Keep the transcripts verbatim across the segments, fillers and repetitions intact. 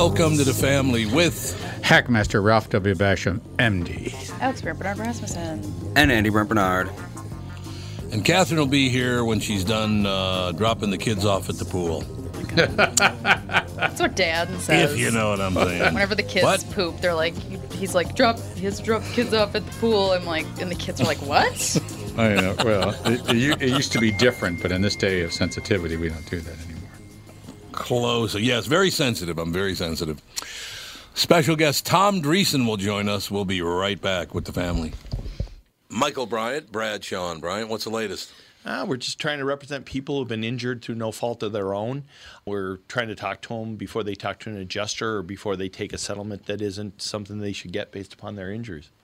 Welcome to the family with Hackmaster Ralph W. Basham, M D. Alex Bernard Rasmussen. And Andy Rempert. And Catherine will be here when she's done uh, dropping the kids off at the pool. Okay. That's what Dad says. If you know what I'm saying. Whenever the kids what? poop, they're like, he's like, drop, he's drop kids off at the pool. I'm like, and the kids are like, what? I know. Well, it, it, it used to be different, but in this day of sensitivity, we don't do that anymore. Close. Yes, very sensitive. I'm very sensitive. Special guest Tom Dreesen will join us. We'll be right back with the family. Michael Bryant, Brad Sean Bryant, what's the latest? Uh, we're just trying to represent people who've been injured through no fault of their own. We're trying to talk to them before they talk to an adjuster or before they take a settlement that isn't something they should get based upon their injuries.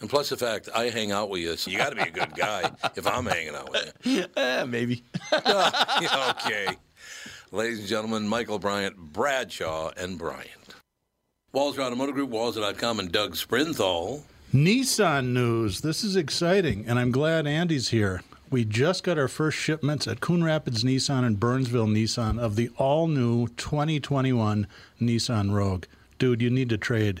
And plus the fact I hang out with you, so you got to be a good guy if I'm hanging out with you. Uh, maybe. uh, okay. Ladies and gentlemen, Michael Bryant, Bradshaw and Bryant. Walser Automotive Group, Walser dot com, and Doug Sprinthal. Nissan news. This is exciting, and I'm glad Andy's here. We just got our first shipments at Coon Rapids Nissan and Burnsville Nissan of the all-new twenty twenty-one Nissan Rogue. Dude, you need to trade.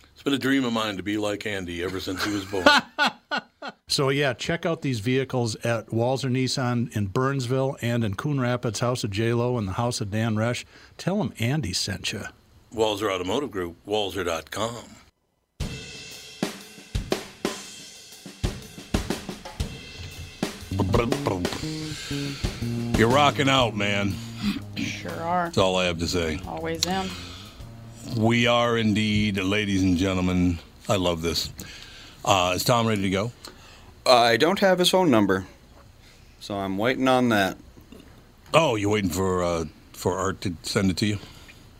It's been a dream of mine to be like Andy ever since he was born. So, yeah, check out these vehicles at Walser Nissan in Burnsville and in Coon Rapids, House of J-Lo and the House of Dan Resch. Tell them Andy sent you. Walser Automotive Group, Walser dot com. You're rocking out, man. Sure are. That's all I have to say. Always am. We are indeed, ladies and gentlemen. I love this. Uh, is Tom ready to go? I don't have his phone number, so I'm waiting on that. Oh, you're waiting for uh, for Art to send it to you?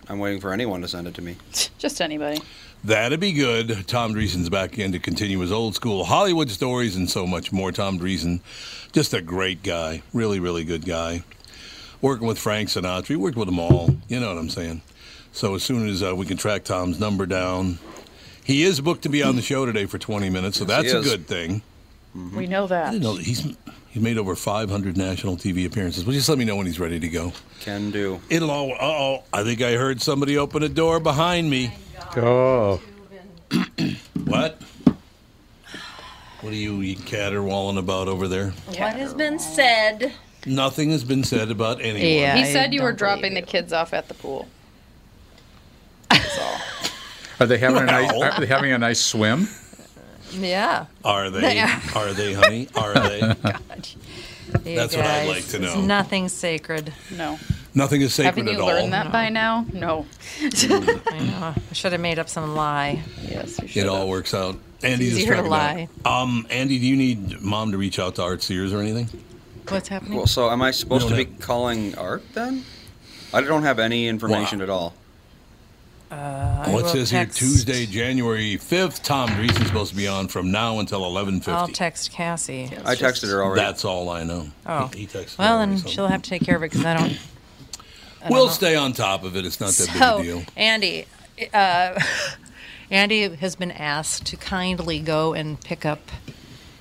I'm waiting for anyone to send it to me. Just anybody. That'd be good. Tom Dreesen's back in to continue his old school Hollywood stories and so much more. Tom Dreesen, just a great guy. Really, really good guy. Working with Frank Sinatra. He worked with them all. You know what I'm saying? So as soon as uh, we can track Tom's number down. He is booked to be on the show today for twenty minutes, so yes, that's a good thing. Mm-hmm. We know that. I didn't know that. He's, he's made over five hundred national T V appearances. Well, just let me know when he's ready to go. Can do. It'll all... Uh-oh. I think I heard somebody open a door behind me. Oh. What? What are you caterwauling about over there? What has been said? Nothing has been said about anyone. Yeah, he said I you were dropping the kids off at the pool. That's all. Are they having well. a nice? Are they having a nice swim? Yeah. Are they? they are. are they, honey? Are they? God. You That's guys, what I'd like to know. Nothing's sacred. No. Nothing is sacred at all. Haven't you learned that no. by now? No. I know. I should have made up some lie. Yes, you should. It all works out. Andy's easier to lie. Um, Andy, do you need Mom to reach out to Art Sears or anything? What's happening? Well, so am I supposed to be have... calling Art then? I don't have any information wow. at all. Uh, well, it says text... here Tuesday, January fifth. Tom Dreesen's supposed to be on from now until eleven fifty. I'll text Cassie. It's I just... texted her already. That's all I know. Oh. He, he texted well, her and something. She'll have to take care of it because I don't... We'll know. Stay on top of it. It's not so, that big a deal. Andy, uh, Andy has been asked to kindly go and pick up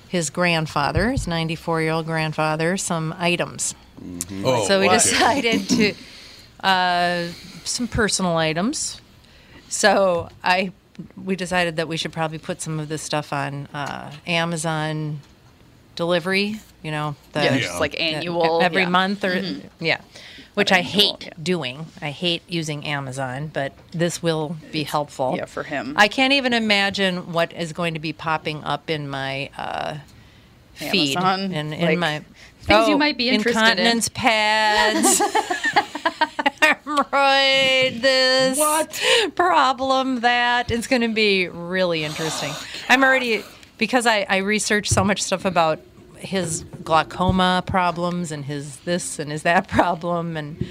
his grandfather, his ninety-four-year-old grandfather, some items. Mm-hmm. Oh, so we wow. decided to uh, some personal items. So I we decided that we should probably put some of this stuff on uh, Amazon. delivery, you know, the, yeah, just like annual the, every yeah. month or mm-hmm. yeah, which I hate yeah. doing. I hate using Amazon, but this will be helpful. Yeah, for him. I can't even imagine what is going to be popping up in my uh, feed Amazon, and in like my things oh, you might be interested incontinence in. Pads. Hemorrhoid, this what? problem, that. It's going to be really interesting. I'm already, because I, I research so much stuff about his glaucoma problems and his this and his that problem and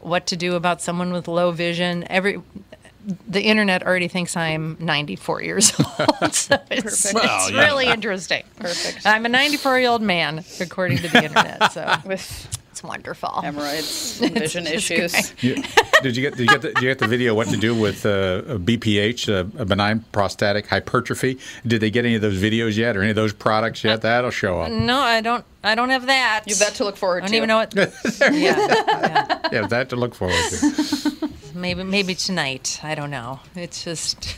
what to do about someone with low vision. Every The internet already thinks I'm ninety-four years old, so it's, well, it's yeah. really interesting. Perfect. I'm a ninety-four-year-old man, according to the internet, so... with it's wonderful. Hemorrhoids, vision issues. You, did you get? Did you get, the, did you get the video? What to do with uh, B P H, uh, a benign prostatic hypertrophy? Did they get any of those videos yet, or any of those products yet? That'll show up. No, I don't. I don't have that. You've got to look forward to. I don't to. even know what. yeah, yeah. yeah, that to look forward to. Maybe, maybe tonight. I don't know. It's just,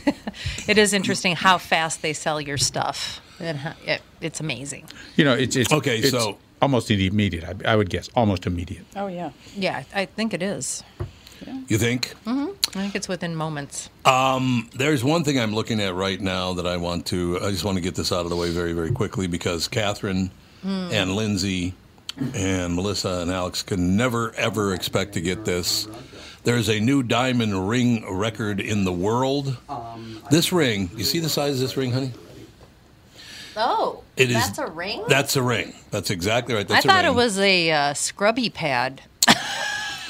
it is interesting how fast they sell your stuff. And how, it, it's amazing. You know, it's, it's okay. It's, so. Almost immediate, I, I would guess. Almost immediate. Oh, yeah. Yeah, I think it is. Yeah. You think? Mm-hmm. I think it's within moments. Um, there's one thing I'm looking at right now that I want to, I just want to get this out of the way very, very quickly, because Catherine mm. and Lindsay and Melissa and Alex can never, ever expect to get this. There's a new diamond ring record in the world. This ring, you see the size of this ring, honey? Oh, it that's is, a ring? That's a ring. That's exactly right. That's I thought a ring. It was a uh, scrubby pad.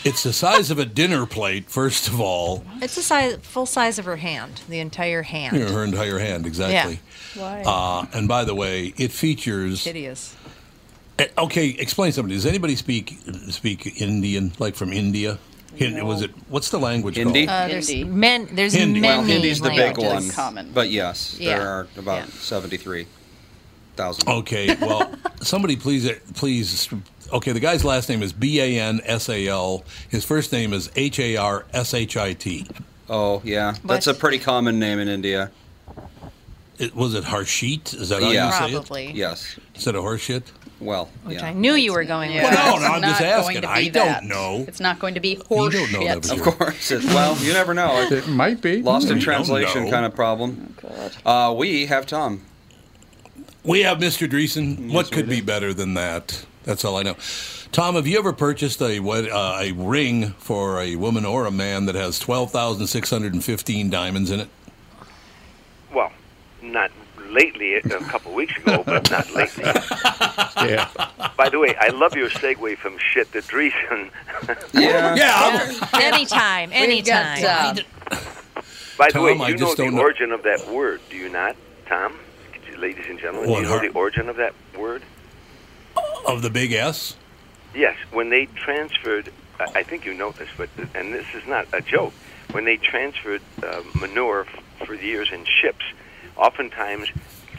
It's the size of a dinner plate, first of all. It's the size, full size of her hand, the entire hand. Yeah, her entire hand, exactly. Yeah. Why? Uh, and by the way, it features... hideous. Okay, explain something. Does anybody speak speak Indian, like from India? Hindi, was it? What's the language Hindi? called? Uh, there's Hindi. Men, there's Hindi. Many well, Hindi's the big one. Common. But yes, yeah. there are about yeah. seventy-three. Thousand. Okay, well, somebody please, please. Okay, the guy's last name is B A N S A L. His first name is H A R S H I T. Oh, yeah. What? That's a pretty common name in India. It, was it Harshit? Is that how yeah. you say Probably. it? Probably. Yes. Instead of horseshit? Well, Which yeah. I knew you were going with. Well, no, no, I'm just asking. I that. don't know. It's not going to be horseshit. Of course. It, well, you never know. It might be. Lost in translation kind of problem. Oh, God. Uh, we have Tom. We have Mister Dreesen. Yes, what could be better than that? That's all I know. Tom, have you ever purchased a uh, a ring for a woman or a man that has twelve thousand six hundred fifteen diamonds in it? Well, not lately, a couple weeks ago, but not lately. Yeah. By the way, I love your segue from shit to Dreesen. yeah. yeah. yeah. Anytime, anytime. Got, uh, By the Tom, way, you I know the know. origin of that word, do you not, Tom? Ladies and gentlemen, well, do you know her- the origin of that word? Of the big S? Yes. When they transferred, I think you know this, but and this is not a joke, when they transferred uh, manure for years in ships, oftentimes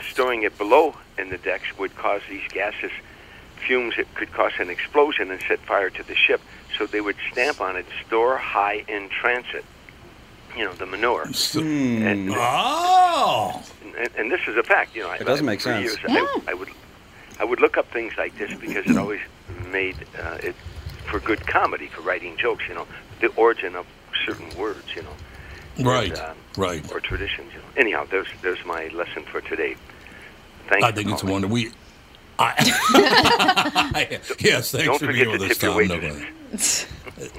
storing it below in the decks would cause these gases, fumes that could cause an explosion and set fire to the ship. So they would stamp on it, store high in transit. You know, the manure. Mm. And, oh! And, and this is a fact, you know. It I, does I, make sense. Years, yeah. I, I, would, I would look up things like this because it always made uh, it for good comedy, for writing jokes, you know, the origin of certain words, you know. Right, and, uh, right. Or traditions, you know. Anyhow, there's, there's my lesson for today. Thanks I think it's a wonder. We, I, yes, thanks Don't for being with us, Tom.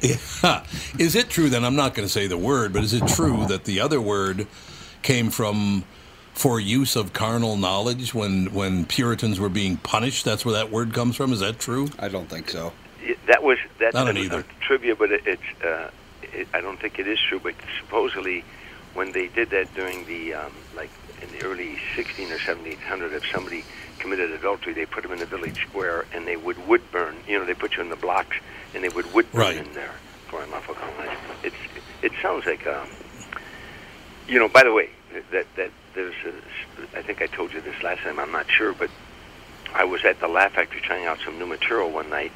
Yeah. Is it true then? I'm not going to say the word, but is it true that the other word came from for use of carnal knowledge when, when Puritans were being punished? That's where that word comes from. Is that true? I don't think so. That was that's not a trivia, but it, it's uh, it, I don't think it is true. But supposedly, when they did that during the um, like in the early sixteen or seventeen hundred, if somebody committed adultery, they put them in the village square and they would wood burn. You know, they put you in the blocks. And they would wood burn right. in there for unlawful colonization. It's it sounds like um, you know. By the way, that that there's a, I think I told you this last time. I'm not sure, but I was at the Laugh Factory trying out some new material one night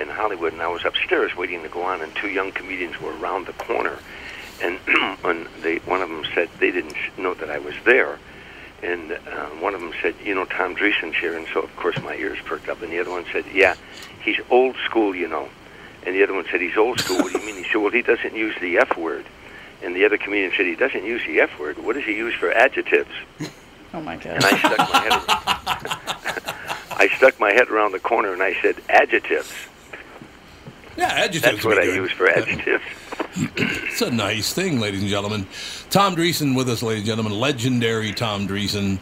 in Hollywood, and I was upstairs waiting to go on, and two young comedians were around the corner, and when they one of them said they didn't know that I was there, and uh, one of them said, you know, Tom Dreesen's here. And so, of course, my ears perked up. And the other one said, yeah, he's old school, you know. And the other one said, he's old school. What do you mean? He said, well, he doesn't use the F word. And the other comedian said, he doesn't use the F word. What does he use for adjectives? Oh, my God. And I stuck my head around, I stuck my head around the corner, and I said, adjectives. Yeah, adjectives. That's what I use for adjectives. It's a nice thing, ladies and gentlemen. Tom Dreesen with us, ladies and gentlemen. Legendary Tom Dreesen,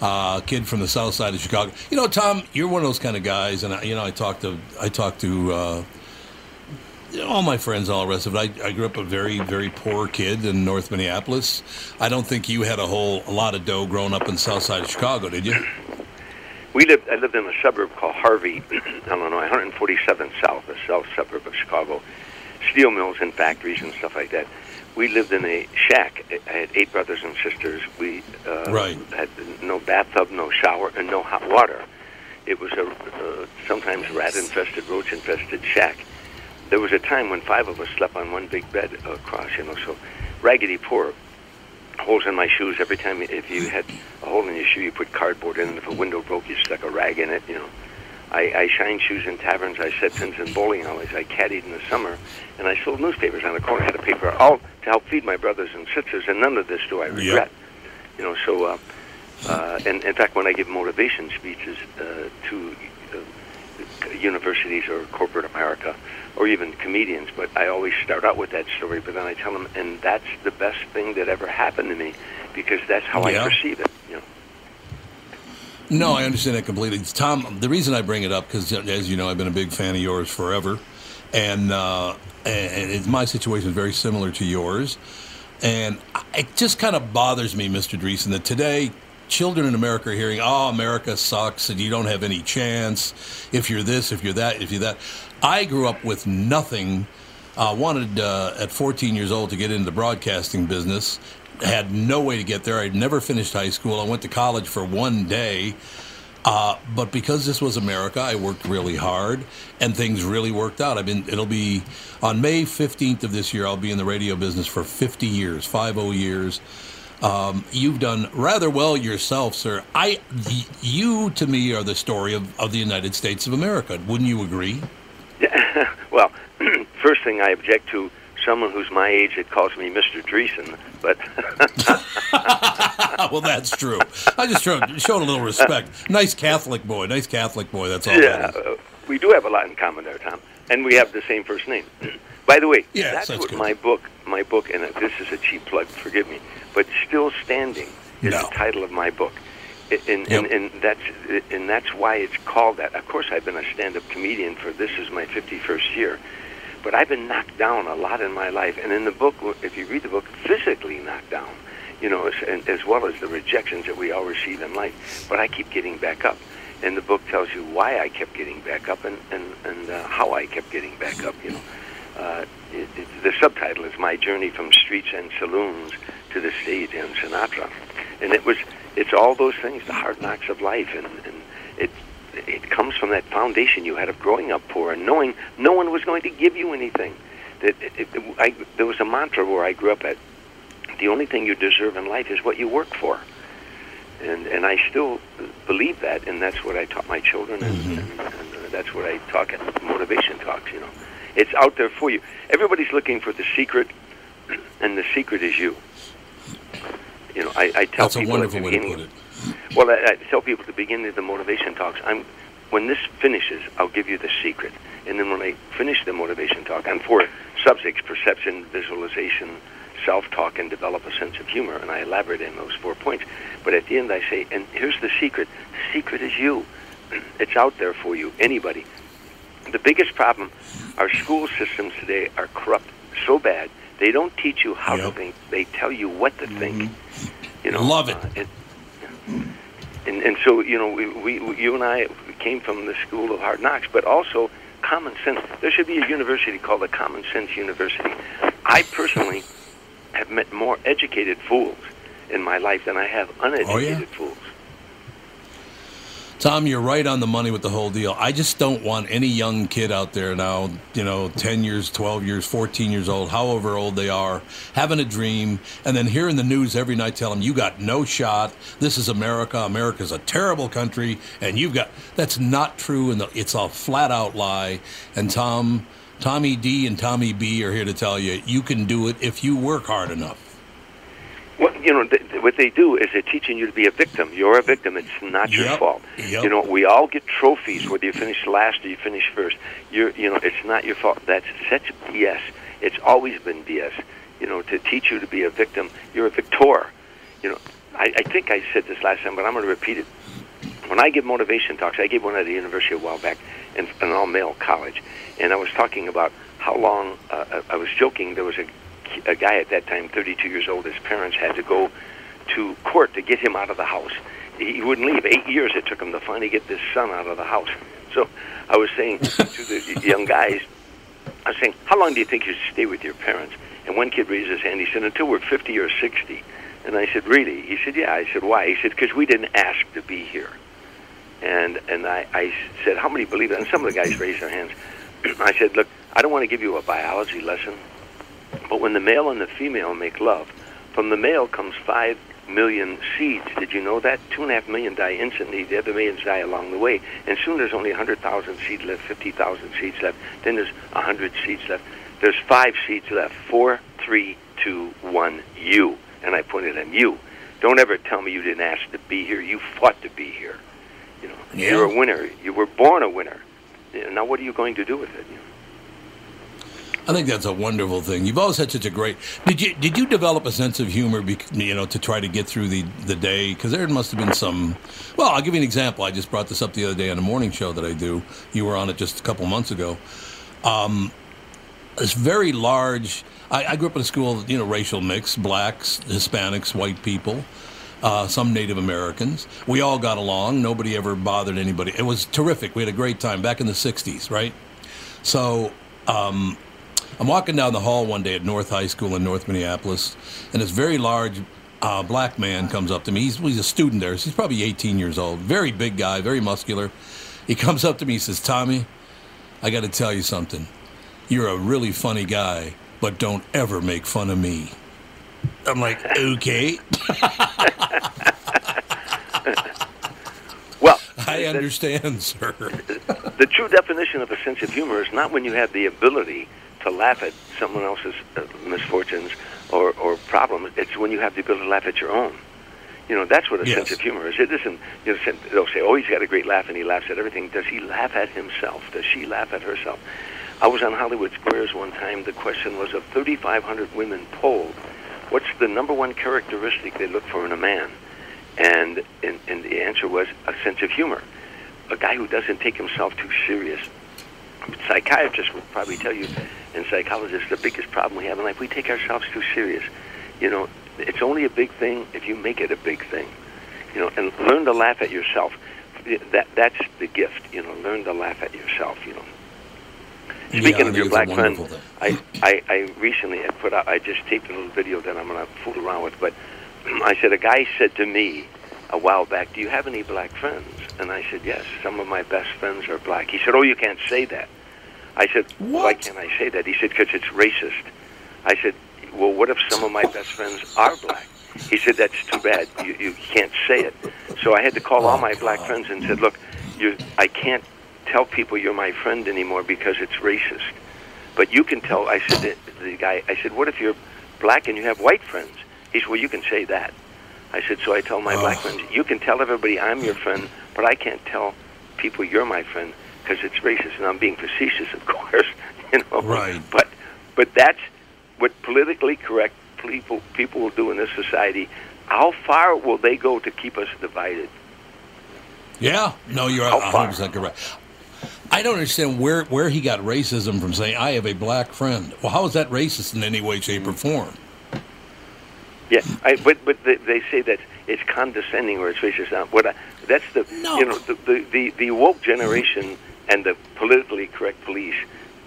uh, kid from the South Side of Chicago. You know, Tom, you're one of those kind of guys, and I, you know, I talked to I talked to uh, all my friends, all the rest of it. I, I grew up a very, very poor kid in North Minneapolis. I don't think you had a whole a lot of dough growing up in the South Side of Chicago, did you? We lived. I lived in a suburb called Harvey, Illinois, one forty-seventh South, a south suburb of Chicago. Steel mills and factories and stuff like that. We lived in a shack. I had eight brothers and sisters. We uh, right. had no bathtub, no shower, and no hot water. It was a uh, sometimes rat-infested, roach-infested shack. There was a time when five of us slept on one big bed across, you know, so raggedy poor. Holes in my shoes. Every time if you had a hole in your shoe, you put cardboard in, and if a window broke, you stuck a rag in it, you know. I, I shined shoes in taverns. I set pins in bowling alleys. I caddied in the summer, and I sold newspapers on the corner. I had a paper all to help feed my brothers and sisters, and none of this do I regret. Yep. You know, so, uh, uh, and in fact, when I give motivation speeches uh, to uh, universities or corporate America or even comedians, but I always start out with that story, but then I tell them, and that's the best thing that ever happened to me, because that's how yeah. I perceive it, you know. No, I understand that completely. Tom, the reason I bring it up, because as you know, I've been a big fan of yours forever, and uh, and it's, my situation is very similar to yours, and it just kind of bothers me, Mister Dreesen, that today children in America are hearing, oh, America sucks, and you don't have any chance if you're this, if you're that, if you're that. I grew up with nothing. Uh, wanted uh, at fourteen years old to get into the broadcasting business. Had no way to get there. I'd never finished high school. I went to college for one day. Uh, but because this was America, I worked really hard, and things really worked out. I've been, it'll be on May fifteenth of this year, I'll be in the radio business for fifty years, fifty years. Um, you've done rather well yourself, sir. I, you, to me, are the story of, of the United States of America. Wouldn't you agree? Yeah. Well, first thing I object to, someone who's my age that calls me Mister Dreesen, but... Well, that's true. I just showed, showed a little respect. Nice Catholic boy, nice Catholic boy, that's all yeah, that is. Uh, we do have a lot in common there, Tom, and we have the same first name. By the way, yes, that's, that's what good. my book, my book, and this is a cheap plug, forgive me, but Still Standing is no. the title of my book, and, yep. and, and, that's, and that's why it's called that. Of course, I've been a stand-up comedian for, this is my fifty-first year, but I've been knocked down a lot in my life. And in the book, if you read the book, physically knocked down, you know, as, as well as the rejections that we all receive in life. But I keep getting back up. And the book tells you why I kept getting back up and, and, and uh, how I kept getting back up, you know. Uh, it, it, the subtitle is My Journey from Streets and Saloons to the Stage and Sinatra. And it was, it's all those things, the hard knocks of life. And, and it. It comes from that foundation you had of growing up poor and knowing no one was going to give you anything. That it, it, it, I, there was a mantra where I grew up at, the only thing you deserve in life is what you work for. And and I still believe that, and that's what I taught my children, and, mm-hmm. and, and that's what I talk at motivation talks, you know. It's out there for you. Everybody's looking for the secret, and the secret is you. You know, I, I tell that's people... That's a wonderful way to put it. Well, I, I tell people at the beginning of the motivation talks, I'm, when this finishes, I'll give you the secret. And then when I finish the motivation talk, I'm for subjects, perception, visualization, self-talk, and develop a sense of humor. And I elaborate in those four points. But at the end, I say, and here's the secret. The secret is you. It's out there for you, anybody. The biggest problem, our school systems today are corrupt so bad, they don't teach you how yep. to think. They tell you what to think. You know, love it. Uh, it And, and so, you know, we, we, you and I came from the school of hard knocks, but also common sense. There should be a university called the Common Sense University. I personally have met more educated fools in my life than I have uneducated oh, yeah. fools. Tom, you're right on the money with the whole deal. I just don't want any young kid out there now, you know, ten years, twelve years, fourteen years old, however old they are, having a dream, and then hearing the news every night telling them, you got no shot, this is America, America's a terrible country, and you've got... That's not true, and it's a flat-out lie. And Tom, Tommy D and Tommy B are here to tell you, you can do it if you work hard enough. What, you know, th- what they do is they're teaching you to be a victim. You're a victim. It's not your yep. fault. Yep. You know, we all get trophies, whether you finish last or you finish first. You're, you know, it's not your fault. That's such B S. It's always been B S. You know, to teach you to be a victim, you're a victor. You know, I, I think I said this last time, but I'm going to repeat it. When I give motivation talks, I gave one at the university a while back in an all-male college, and I was talking about how long, uh, I was joking, there was a a guy at that time, thirty-two years old, his parents had to go to court to get him out of the house. He wouldn't leave. Eight years it took him to finally get this son out of the house. So I was saying to the young guys, I was saying, how long do you think you should stay with your parents? And one kid raised his hand. He said, until we're fifty or sixty. And I said, really? He said, yeah. I said, why? He said, because we didn't ask to be here. And and I, I said, how many believe that? And some of the guys raised their hands. I said, look, I don't want to give you a biology lesson, but when the male and the female make love, from the male comes five million seeds. Did you know that? Two and a half million die instantly. The other millions die along the way. And soon there's only one hundred thousand seeds left, fifty thousand seeds left. Then there's one hundred seeds left. There's five seeds left. Four, three, two, one, you. And I pointed at him, you. Don't ever tell me you didn't ask to be here. You fought to be here. You know, yeah. You're a winner. You were born a winner. Now what are you going to do with it? You know? I think that's a wonderful thing. You've always had such a great... Did you did you develop a sense of humor, you know, to try to get through the, the day? Because there must have been some... Well, I'll give you an example. I just brought this up the other day on a morning show that I do. You were on it just a couple months ago. Um, this very large... I, I grew up in a school, you know, racial mix, blacks, Hispanics, white people, uh, some Native Americans. We all got along. Nobody ever bothered anybody. It was terrific. We had a great time back in the sixties, right? So... Um, I'm walking down the hall one day at North High School in North Minneapolis, and this very large uh, black man comes up to me. He's, he's a student there. So he's probably eighteen years old. Very big guy, very muscular. He comes up to me. He says, Tommy, I got to tell you something. You're a really funny guy, but don't ever make fun of me. I'm like, okay. Well, I understand, sir. The true definition of a sense of humor is not when you have the ability to laugh at someone else's uh, misfortunes or, or problems. It's when you have the ability to laugh at your own. You know, that's what a yes. sense of humor is. It isn't, you know, they'll say, oh, he's got a great laugh and he laughs at everything. Does he laugh at himself? Does she laugh at herself? I was on Hollywood Squares one time. The question was, of thirty-five hundred women polled, what's the number one characteristic they look for in a man? And, and, and the answer was a sense of humor. A guy who doesn't take himself too serious. Psychiatrists would probably tell you, and psychologists, the biggest problem we have in life, we take ourselves too serious. You know, it's only a big thing if you make it a big thing. You know, and learn to laugh at yourself. That that's the gift. You know, learn to laugh at yourself. You know. Speaking yeah, of your black friend, I, I I recently had put out. I just taped a little video that I'm going to fool around with. But I said a guy said to me a while back, do you have any black friends? And I said, yes, some of my best friends are black. He said, oh, you can't say that. I said, what? Why can't I say that? He said, because it's racist. I said, well, what if some of my best friends are black? He said, that's too bad. You, you can't say it. So I had to call oh, all my God. black friends and said, look, you're, I can't tell people you're my friend anymore because it's racist. But you can tell, I said to the guy, I said, what if you're black and you have white friends? He said, well, you can say that. I said, so I tell my oh. black friends, you can tell everybody I'm your friend, but I can't tell people you're my friend because it's racist. And I'm being facetious, of course, you know. Right. But but that's what politically correct people people will do in this society. How far will they go to keep us divided? Yeah. No, you're one hundred percent correct. I don't understand where, where he got racism from saying, I have a black friend. Well, how is that racist in any way, shape, or form? Yeah, I, but but they, they say that it's condescending or it's racist. Now, what I, that's the no. you know the, the, the, the woke generation and the politically correct police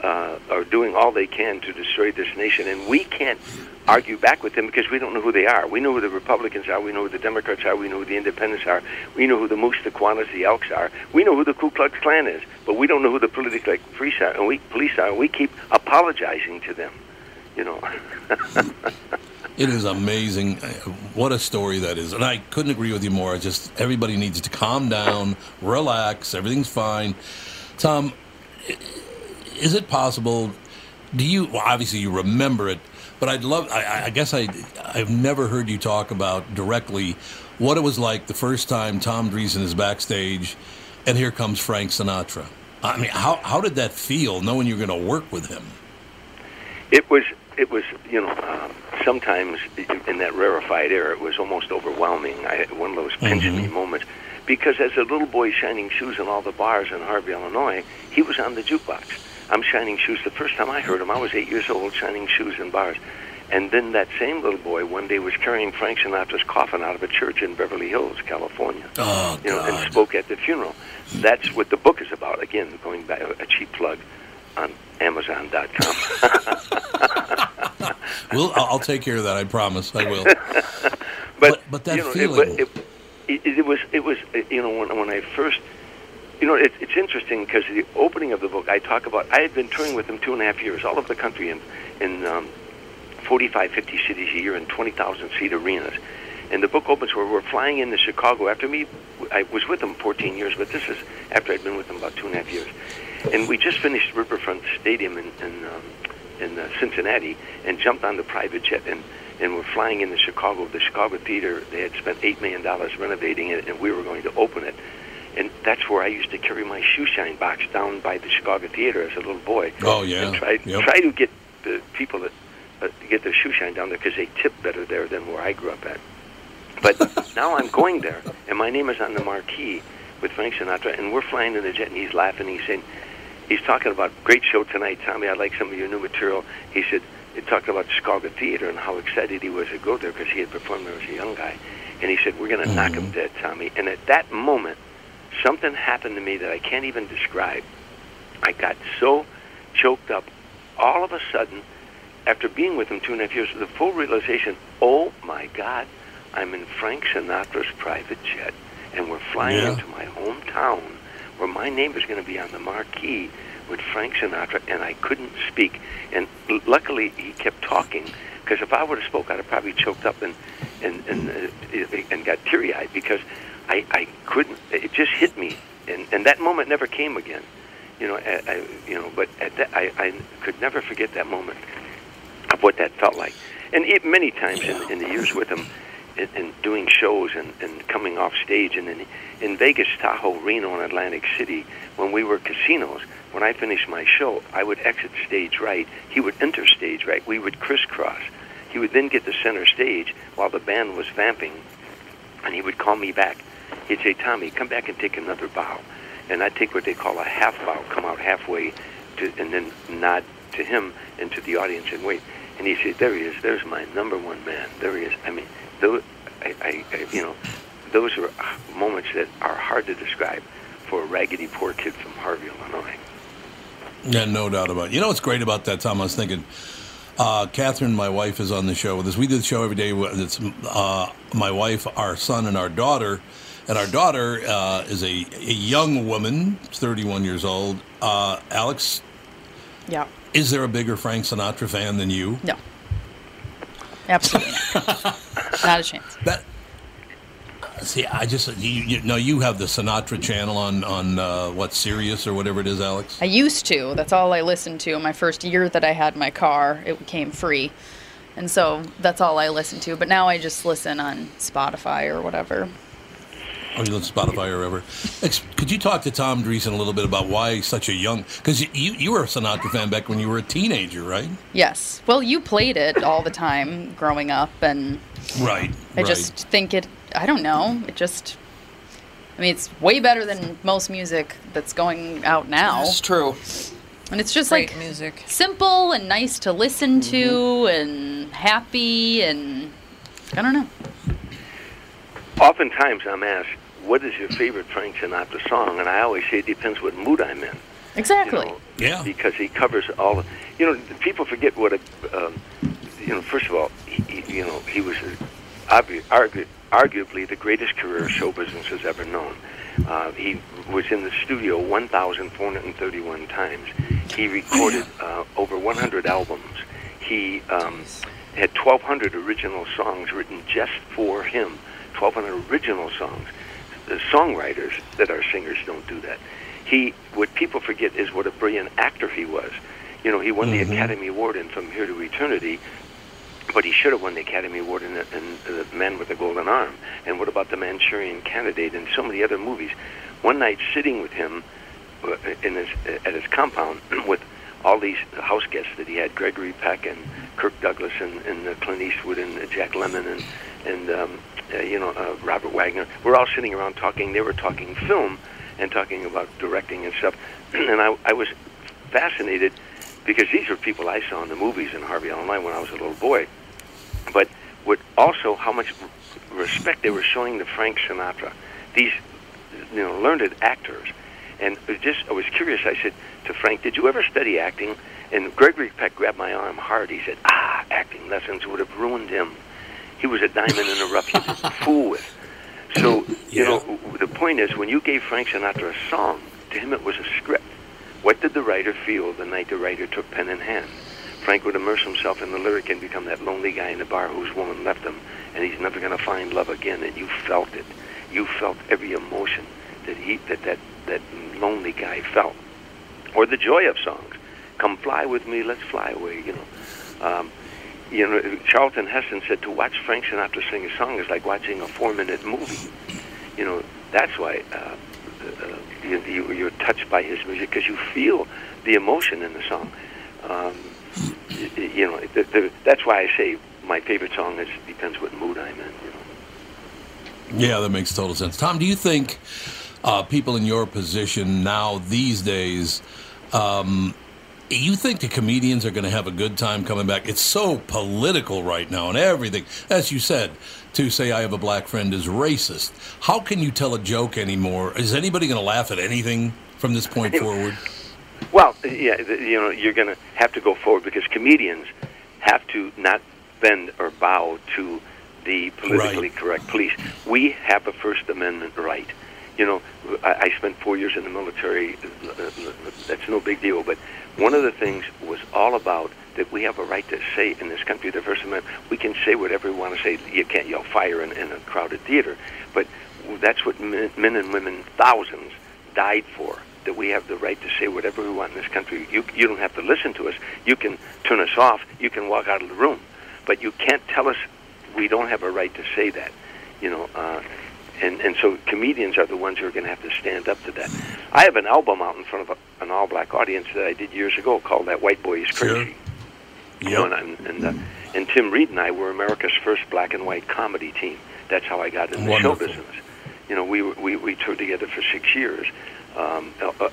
uh, are doing all they can to destroy this nation, and we can't argue back with them because we don't know who they are. We know who the Republicans are. We know who the Democrats are. We know who the Independents are. We know who the Moose, the Kiwanis, the Elks are. We know who the Ku Klux Klan is, but we don't know who the politically free are, and we police are. And we keep apologizing to them, you know. It is amazing. What a story that is. And I couldn't agree with you more. I just, everybody needs to calm down, relax, everything's fine. Tom, is it possible, do you, well, obviously you remember it, but I'd love, I, I guess I, I've never heard you talk about directly what it was like the first time Tom Dreesen is backstage and here comes Frank Sinatra. I mean, how, how did that feel, knowing you're going to work with him? It was, it was, you know, um, sometimes in that rarefied air, it was almost overwhelming. I had one of those pinch-me mm-hmm. moments. Because as a little boy shining shoes in all the bars in Harvey, Illinois, he was on the jukebox. I'm shining shoes. The first time I heard him, I was eight years old, shining shoes in bars. And then that same little boy one day was carrying Frank Sinatra's coffin out of a church in Beverly Hills, California, oh, you know, God. and spoke at the funeral. That's what the book is about. Again, going back, a cheap plug on Amazon dot com. Well, I'll take care of that. I promise. I will. but, but but that you know, feeling. It, it, it, it was it was you know when when I first you know it, it's interesting because the opening of the book I talk about I had been touring with them two and a half years all over the country in in um, forty-five, fifty cities a year in twenty thousand seat arenas, and the book opens where we're flying into Chicago. After me, I was with them fourteen years, but this is after I'd been with them about two and a half years, and we just finished Riverfront Stadium in. in um, in uh, Cincinnati, and jumped on the private jet, and, and we're flying into Chicago. The Chicago Theater, they had spent eight million dollars renovating it, and we were going to open it. And that's where I used to carry my shoe shine box down by the Chicago Theater as a little boy. Oh, yeah. And try, yep. try to get the people that, uh, to get their shoe shine down there because they tip better there than where I grew up at. But now I'm going there, and my name is on the marquee with Frank Sinatra, and we're flying in the jet, and he's laughing, he's saying, he's talking about, great show tonight, Tommy. I like some of your new material. He said, he talked about Chicago Theater and how excited he was to go there because he had performed there as a young guy. And he said, we're going to mm-hmm. knock him dead, Tommy. And at that moment, something happened to me that I can't even describe. I got so choked up. All of a sudden, after being with him two and a half years, the full realization, oh, my God, I'm in Frank Sinatra's private jet, and we're flying yeah. into my hometown, where my name is going to be on the marquee with Frank Sinatra, and I couldn't speak. And l- luckily, he kept talking, because if I would have spoke, I'd have probably choked up and and and, uh, and got teary-eyed, because I, I couldn't. It just hit me, and, and that moment never came again. You know, I, I, you know, but at that, I, I could never forget that moment of what that felt like. And it, many times yeah. in, in the years with him, and doing shows and, and coming off stage, and in, in Vegas, Tahoe, Reno, and Atlantic City, when we were casinos, when I finished my show, I would exit stage right. He would enter stage right. We would crisscross. He would then get to center stage while the band was vamping, and he would call me back. He'd say, Tommy, come back and take another bow. And I'd take what they call a half bow, come out halfway, to, and then nod to him and to the audience and wait. And he'd say, there he is. There's my number one man. There he is. I mean... Those, I, I, I, you know, those are moments that are hard to describe for a raggedy poor kid from Harvey, Illinois. Yeah, no doubt about it. You know what's great about that, Tom? I was thinking, uh, Catherine, my wife, is on the show with us. We do the show every day. It's uh, my wife, our son, and our daughter. And our daughter uh, is a, a young woman, thirty-one years old. Uh, Alex, yeah, is there a bigger Frank Sinatra fan than you? No. Absolutely not. Not a chance. That, see, I just you, you no. You have the Sinatra channel on on uh, what, Sirius or whatever it is, Alex. I used to. That's all I listened to. My first year that I had my car, it came free, and so that's all I listened to. But now I just listen on Spotify or whatever. Oh, you listen to Spotify or whatever. Could you talk to Tom Dreesen a little bit about why such a young? Because you you were a Sinatra fan back when you were a teenager, right? Yes. Well, you played it all the time growing up, and right. I right. just think it. I don't know. It just. I mean, it's way better than most music that's going out now. That's true. And it's just great, like music, simple and nice to listen mm-hmm. to, and happy, and I don't know. Oftentimes, I'm asked, what is your favorite Frank Sinatra song? And I always say it depends what mood I'm in. Exactly. You know, yeah. Because he covers all of, you know, people forget what a, um, you know, first of all, he, he, you know, he was obvi- argu- arguably the greatest career show business has ever known. Uh, he was in the studio one thousand four hundred thirty-one times. He recorded uh, over one hundred albums. He um, had twelve hundred original songs written just for him. twelve hundred original songs. The songwriters that are singers don't do that. He, what people forget is what a brilliant actor he was. You know, he won mm-hmm. the Academy Award in From Here to Eternity, but he should have won the Academy Award in, in The Man with the Golden Arm. And what about The Manchurian Candidate and so many other movies? One night sitting with him in his, at his compound with all these house guests that he had, Gregory Peck and Kirk Douglas and, and Clint Eastwood and Jack Lemmon and, and um, uh, you know, uh, Robert Wagner. We're all sitting around talking. They were talking film and talking about directing and stuff. And I, I was fascinated because these were people I saw in the movies in Harvey, Illinois when I was a little boy. But what also how much respect they were showing to Frank Sinatra, these you know learned actors. And it just I was curious. I said to Frank, did you ever study acting? And Gregory Peck grabbed my arm hard. He said, ah, acting lessons would have ruined him. He was a diamond in the rough you could fool with. So, you yeah. know, the point is, when you gave Frank Sinatra a song, to him it was a script. What did the writer feel the night the writer took pen in hand? Frank would immerse himself in the lyric and become that lonely guy in the bar whose woman left him, and he's never going to find love again, and you felt it. You felt every emotion that he, that, that, that lonely guy felt. Or the joy of songs. Come fly with me, let's fly away, you know. Um, You know, Charlton Heston said to watch Frank Sinatra sing a song is like watching a four-minute movie. You know, that's why uh, uh, you, you, you're touched by his music, because you feel the emotion in the song. Um, you know, the, the, that's why I say my favorite song is depends what mood I'm in. You know? Yeah, that makes total sense. Tom, do you think uh, people in your position now these days... Um, You think the comedians are going to have a good time coming back? It's so political right now and everything. As you said, to say I have a black friend is racist. How can you tell a joke anymore? Is anybody going to laugh at anything from this point forward? Well, yeah, you know, you're going to have to go forward because comedians have to not bend or bow to the politically right. correct police. We have a First Amendment right. You know, I spent four years in the military. That's no big deal. But one of the things was all about that we have a right to say in this country, the First Amendment, we can say whatever we want to say. You can't yell fire in, in a crowded theater. But that's what men, men and women, thousands, died for, that we have the right to say whatever we want in this country. You, you don't have to listen to us. You can turn us off. You can walk out of the room. But you can't tell us we don't have a right to say that, you know. Uh, And and so comedians are the ones who are going to have to stand up to that. I have an album out in front of a, an all-black audience that I did years ago called That White Boy Is Crazy. Sure. Yep. And, and, uh, and Tim Reed and I were America's first black and white comedy team. That's how I got in the Wonderful. show business. You know, we, we, we toured together for six years um,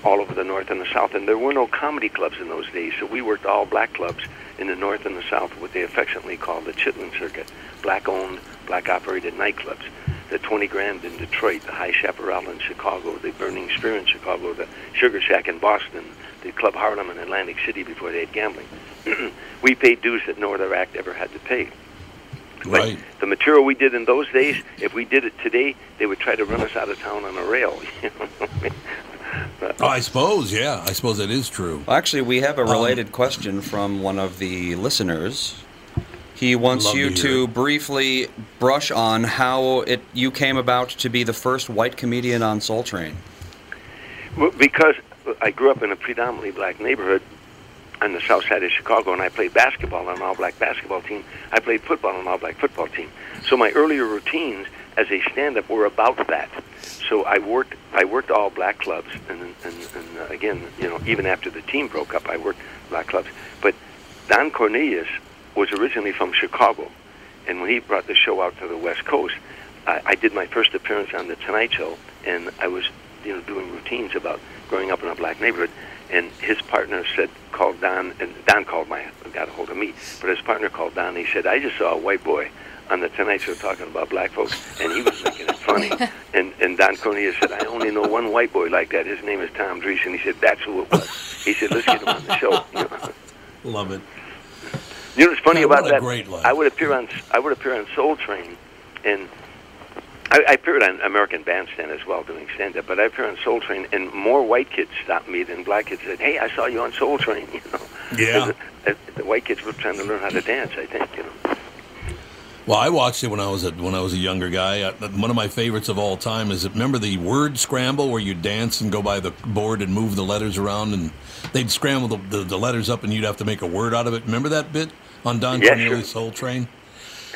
all over the North and the South. And there were no comedy clubs in those days, so we worked all black clubs in the North and the South, what they affectionately called the Chitlin Circuit, black-owned, black-operated nightclubs. The twenty grand in Detroit, the High Chaparral in Chicago, the Burning Spear in Chicago, the Sugar Shack in Boston, the Club Harlem in Atlantic City before they had gambling. We paid dues that no other act ever had to pay. Right. But the material we did in those days, if we did it today, they would try to run us out of town on a rail. You know what I mean? But, oh, I suppose, yeah. I suppose that is true. Well, actually, we have a related um, question from one of the listeners. He wants Love you to, to briefly brush on how it you came about to be the first white comedian on Soul Train. Well, because I grew up in a predominantly black neighborhood on the South Side of Chicago, and I played basketball on an all-black basketball team. I played football on an all-black football team. So my earlier routines as a stand-up were about that. So I worked I worked all black clubs, and, and, and uh, again, you know, even after the team broke up, I worked black clubs. But Don Cornelius was originally from Chicago, and when he brought the show out to the West Coast, I, I did my first appearance on The Tonight Show, and I was, you know, doing routines about growing up in a black neighborhood, and his partner said, called Don, and Don called my, got a hold of me, but his partner called Don, and he said, I just saw a white boy on The Tonight Show talking about black folks, and he was making it funny. And and Don Cornelius said, I only know one white boy like that. His name is Tom Dreesen. He said, that's who it was. He said, let's get him on the show. You know? Love it. You know what's funny yeah, about what that? Great life. I would appear on I would appear on Soul Train, and I, I appeared on American Bandstand as well doing stand-up, but I appeared on Soul Train, and more white kids stopped me than black kids said, hey, I saw you on Soul Train, you know. Yeah. The, the white kids were trying to learn how to dance, I think, you know. Well, I watched it when I was a, when I was a younger guy. I, one of my favorites of all time is, remember the word scramble where you dance and go by the board and move the letters around, and they'd scramble the, the, the letters up and you'd have to make a word out of it. Remember that bit on Don yeah, Cornelius' sure. Soul Train?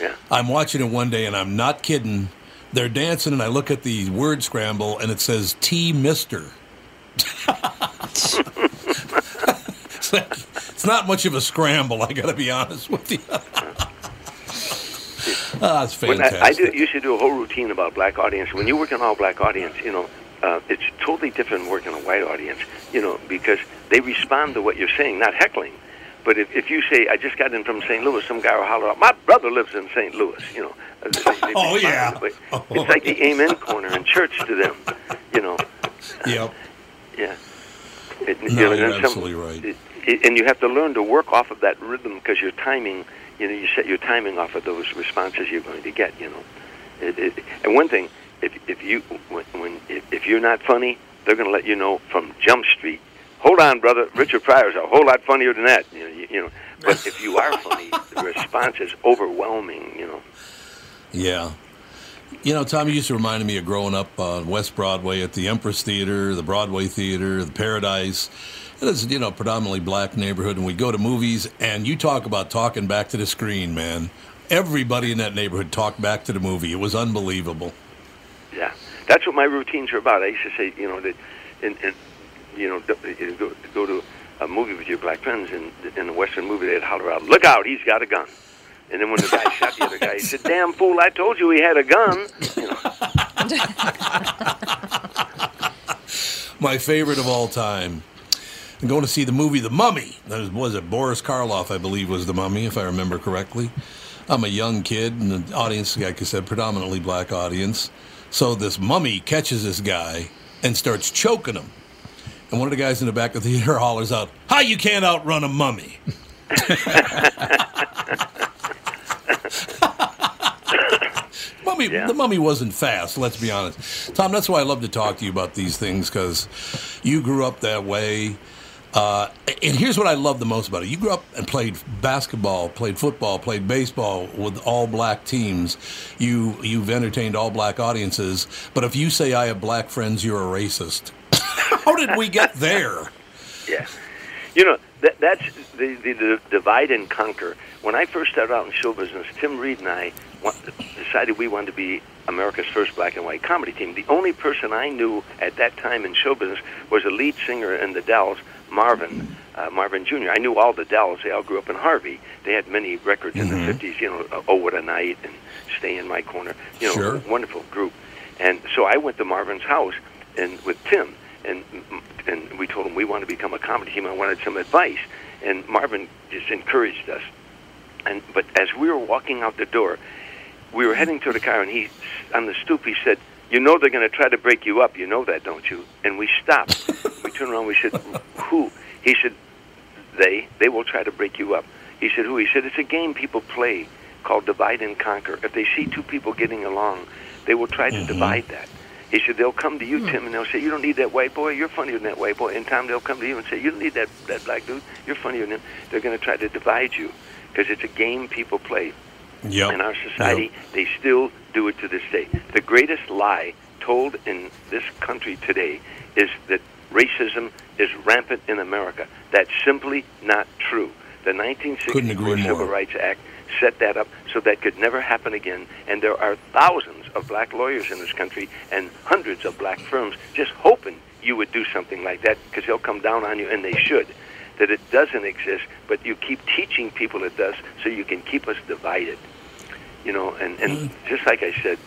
Yeah. I'm watching it one day, and I'm not kidding. They're dancing, and I look at the word scramble, and it says T Mister. It's, like, it's not much of a scramble, I got to be honest with you. Oh, that's fantastic. I, I do, used to do a whole routine about black audience. When you work in an all-black audience, you know, uh, it's totally different working in a white audience, you know, because they respond to what you're saying, not heckling. But if, if you say, I just got in from Saint Louis, some guy will holler out, my brother lives in Saint Louis, you know. Oh, yeah. It. Oh, it's like yeah. the amen corner in church to them, you know. Yep. Yeah. It, no, you know, you're absolutely some, right. It, it, and you have to learn to work off of that rhythm because your timing... You know, you set your timing off of those responses you're going to get. You know, it, it, and one thing, if if you when, when if, if you're not funny, they're going to let you know from Jump Street. Hold on, brother. Richard Pryor's a whole lot funnier than that. You know, you, you know. But if you are funny, the response is overwhelming. You know. Yeah. You know, Tom, you used to remind me of growing up on West Broadway at the Empress Theater, the Broadway Theater, the Paradise. It is, you know, predominantly black neighborhood, and we go to movies, and you talk about talking back to the screen, man. Everybody in that neighborhood talked back to the movie. It was unbelievable. Yeah, that's what my routines are about. I used to say, you know, that, and, and you know, go, go to a movie with your black friends, and in a Western movie, they'd holler out, "Look out, he's got a gun!" And then when the guy shot the other guy, he said, "Damn fool, I told you he had a gun." You know. My favorite of all time. And going to see the movie The Mummy. That was it Boris Karloff, I believe, was The Mummy, if I remember correctly. I'm a young kid, and the audience, like I said, predominantly black audience. So this mummy catches this guy and starts choking him. And one of the guys in the back of the theater hollers out, "How you can't outrun a mummy?" Mummy, yeah. The mummy wasn't fast, let's be honest. Tom, that's why I love to talk to you about these things, because you grew up that way. Uh, and here's what I love the most about it. You grew up and played basketball, played football, played baseball with all-black teams. You, you've entertained all-black audiences. But if you say, I have black friends, you're a racist. How did we get there? Yeah. You know, that, that's the, the, the divide and conquer. When I first started out in show business, Tim Reed and I decided we wanted to be America's first black and white comedy team. The only person I knew at that time in show business was a lead singer in The Dells, Marvin, uh, Marvin Junior I knew all the Dells. They all grew up in Harvey. They had many records mm-hmm. in the fifties, you know, Oh, What a Night and Stay in My Corner. You know, sure. Wonderful group. And so I went to Marvin's house and with Tim, and and we told him we want to become a comedy team. I wanted some advice. And Marvin just encouraged us. And But as we were walking out the door, we were heading to the car, and he, on the stoop, he said, "You know they're going to try to break you up. You know that, don't you?" And we stopped. We turned around. We said, "Who?" He said, "They. They will try to break you up." He said, "Who?" He said, "It's a game people play called divide and conquer. If they see two people getting along, they will try to mm-hmm. divide that." He said, "They'll come to you, Tim, and they'll say, you don't need that white boy. You're funnier than that white boy." And Tom, they'll come to you and say, "You don't need that, that black dude. You're funnier than him." They're going to try to divide you because it's a game people play. Yep. In our society, yep. They still do it to this day. The greatest lie told in this country today is that racism is rampant in America. That's simply not true. The nineteen sixty-four Civil Rights Act set that up so that could never happen again, and there are thousands of black lawyers in this country and hundreds of black firms just hoping you would do something like that because they'll come down on you, and they should. That it doesn't exist, but you keep teaching people it does so you can keep us divided. You know, and, and just like I said,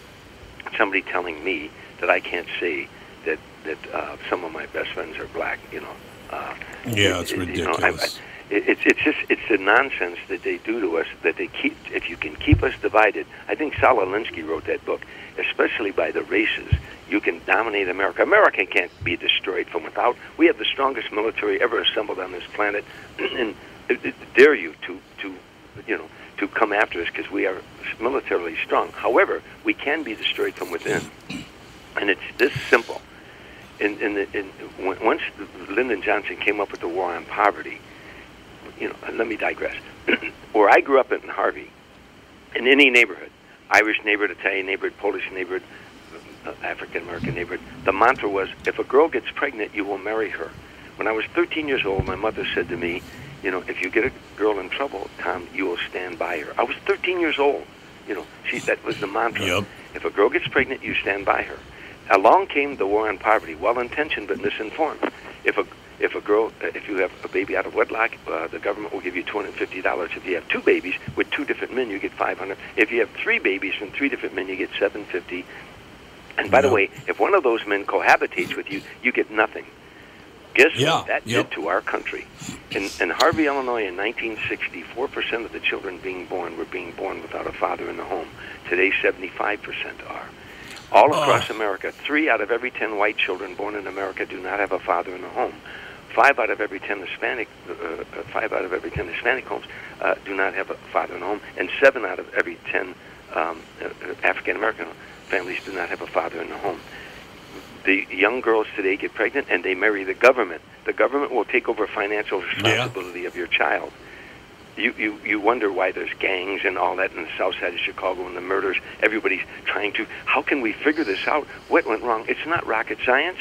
somebody telling me that I can't say that, that uh, some of my best friends are black, you know. Uh, yeah, it's it, ridiculous. You know, I, I, It's it's just it's the nonsense that they do to us, that they keep. If you can keep us divided, I think Sal Alinsky wrote that book. Especially by the races, you can dominate America. America can't be destroyed from without. We have the strongest military ever assembled on this planet, and dare you to to you know to come after us because we are militarily strong. However, we can be destroyed from within, and it's this simple. And, and, and once Lyndon Johnson came up with the war on poverty. You know, let me digress. Where I grew up in Harvey, in any neighborhood, Irish neighborhood, Italian neighborhood, Polish neighborhood, African-American neighborhood, the mantra was, if a girl gets pregnant, you will marry her. When I was thirteen years old, my mother said to me, you know, if you get a girl in trouble, Tom, you will stand by her. I was thirteen years old. You know, she, that was the mantra. Yep. If a girl gets pregnant, you stand by her. Along came the war on poverty, well-intentioned but misinformed. If a If a girl, if you have a baby out of wedlock, uh, the government will give you two hundred fifty dollars. If you have two babies with two different men, you get five hundred dollars. If you have three babies from three different men, you get seven hundred fifty dollars. And by yeah. the way, if one of those men cohabitates with you, you get nothing. Guess yeah. what that yep. did to our country? In, in Harvey, Illinois, in nineteen sixty, four percent of the children being born were being born without a father in the home. Today, seventy-five percent are. All across uh. America, three out of every ten white children born in America do not have a father in the home. Five out of every ten Hispanic, uh, five out of every ten Hispanic homes uh, do not have a father in the home, and seven out of every ten um, uh, African American families do not have a father in the home. The young girls today get pregnant and they marry the government. The government will take over financial responsibility yeah. of your child. You, you you wonder why there's gangs and all that in the South Side of Chicago and the murders. Everybody's trying to. How can we figure this out? What went wrong? It's not rocket science.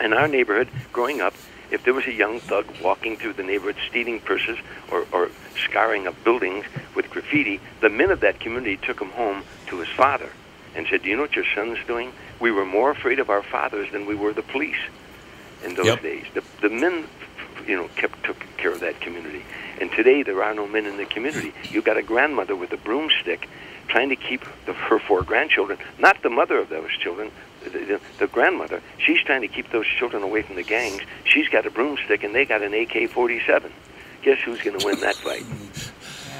In our neighborhood, growing up. If there was a young thug walking through the neighborhood stealing purses or, or scarring up buildings with graffiti, the men of that community took him home to his father and said, do you know what your son's doing? We were more afraid of our fathers than we were the police in those yep. days. The, the men, you know, kept took care of that community. And today there are no men in the community. You've got a grandmother with a broomstick trying to keep the, her four grandchildren, not the mother of those children, The, the, the grandmother, she's trying to keep those children away from the gangs. She's got a broomstick, and they got an A K forty-seven. Guess who's going to win that fight? Yeah.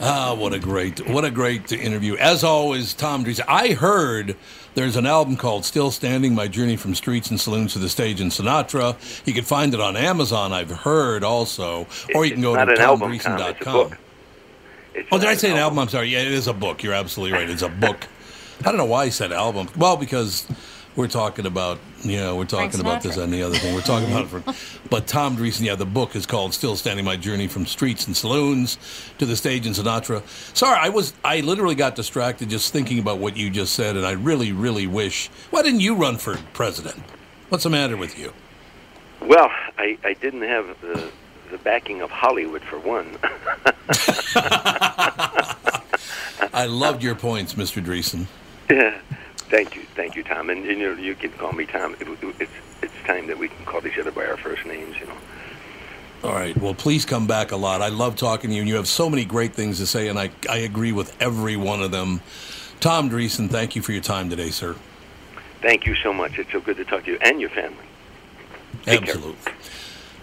Ah, what a great, what a great interview. As always, Tom Dreesen. I heard there's an album called Still Standing, My Journey from Streets and Saloons to the Stage in Sinatra. You can find it on Amazon, I've heard also. Or you can go to tom dreesen dot com. Oh, did I say an album? I'm sorry. Yeah, it is a book. You're absolutely right. It's a book. I don't know why I said album. Well, because we're talking about, you know, we're talking about this and the other thing. We're talking about it for, but Tom Dreesen, yeah, the book is called Still Standing, My Journey from Streets and Saloons to the Stage in Sinatra. Sorry, I was, I literally got distracted just thinking about what you just said, and I really, really wish, why didn't you run for president? What's the matter with you? Well, I, I didn't have the, the backing of Hollywood, for one. I loved your points, Mister Dreesen. Yeah, thank you, thank you, Tom. And, and you know, you can call me Tom. It, it, it's it's time that we can call each other by our first names, you know. All right. Well, please come back a lot. I love talking to you, and you have so many great things to say, and I I agree with every one of them. Tom Dreesen, thank you for your time today, sir. Thank you so much. It's so good to talk to you and your family. Take Absolutely. Care.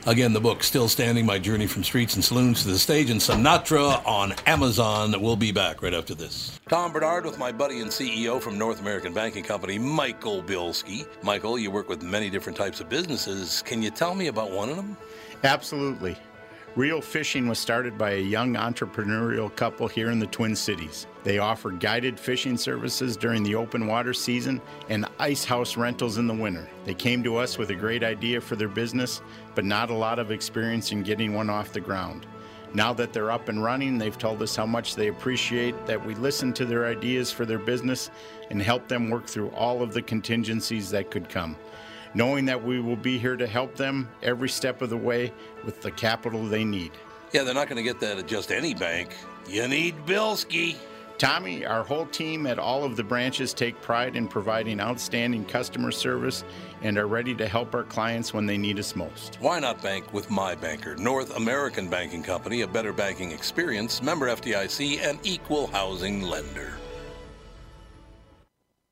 Again, the book, Still Standing, My Journey from Streets and Saloons to the Stage in Sinatra on Amazon. We'll be back right after this. Tom Bernard with my buddy and C E O from North American Banking Company, Michael Bilski. Michael, you work with many different types of businesses. Can you tell me about one of them? Absolutely. Real Fishing was started by a young entrepreneurial couple here in the Twin Cities. They offer guided fishing services during the open water season and ice house rentals in the winter. They came to us with a great idea for their business, but not a lot of experience in getting one off the ground. Now that they're up and running, they've told us how much they appreciate that we listened to their ideas for their business and helped them work through all of the contingencies that could come. Knowing that we will be here to help them every step of the way with the capital they need. Yeah, they're not going to get that at just any bank. You need Bilski. Tommy, our whole team at all of the branches take pride in providing outstanding customer service and are ready to help our clients when they need us most. Why not bank with my banker? North American Banking Company, a better banking experience, member F D I C, and equal housing lender.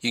You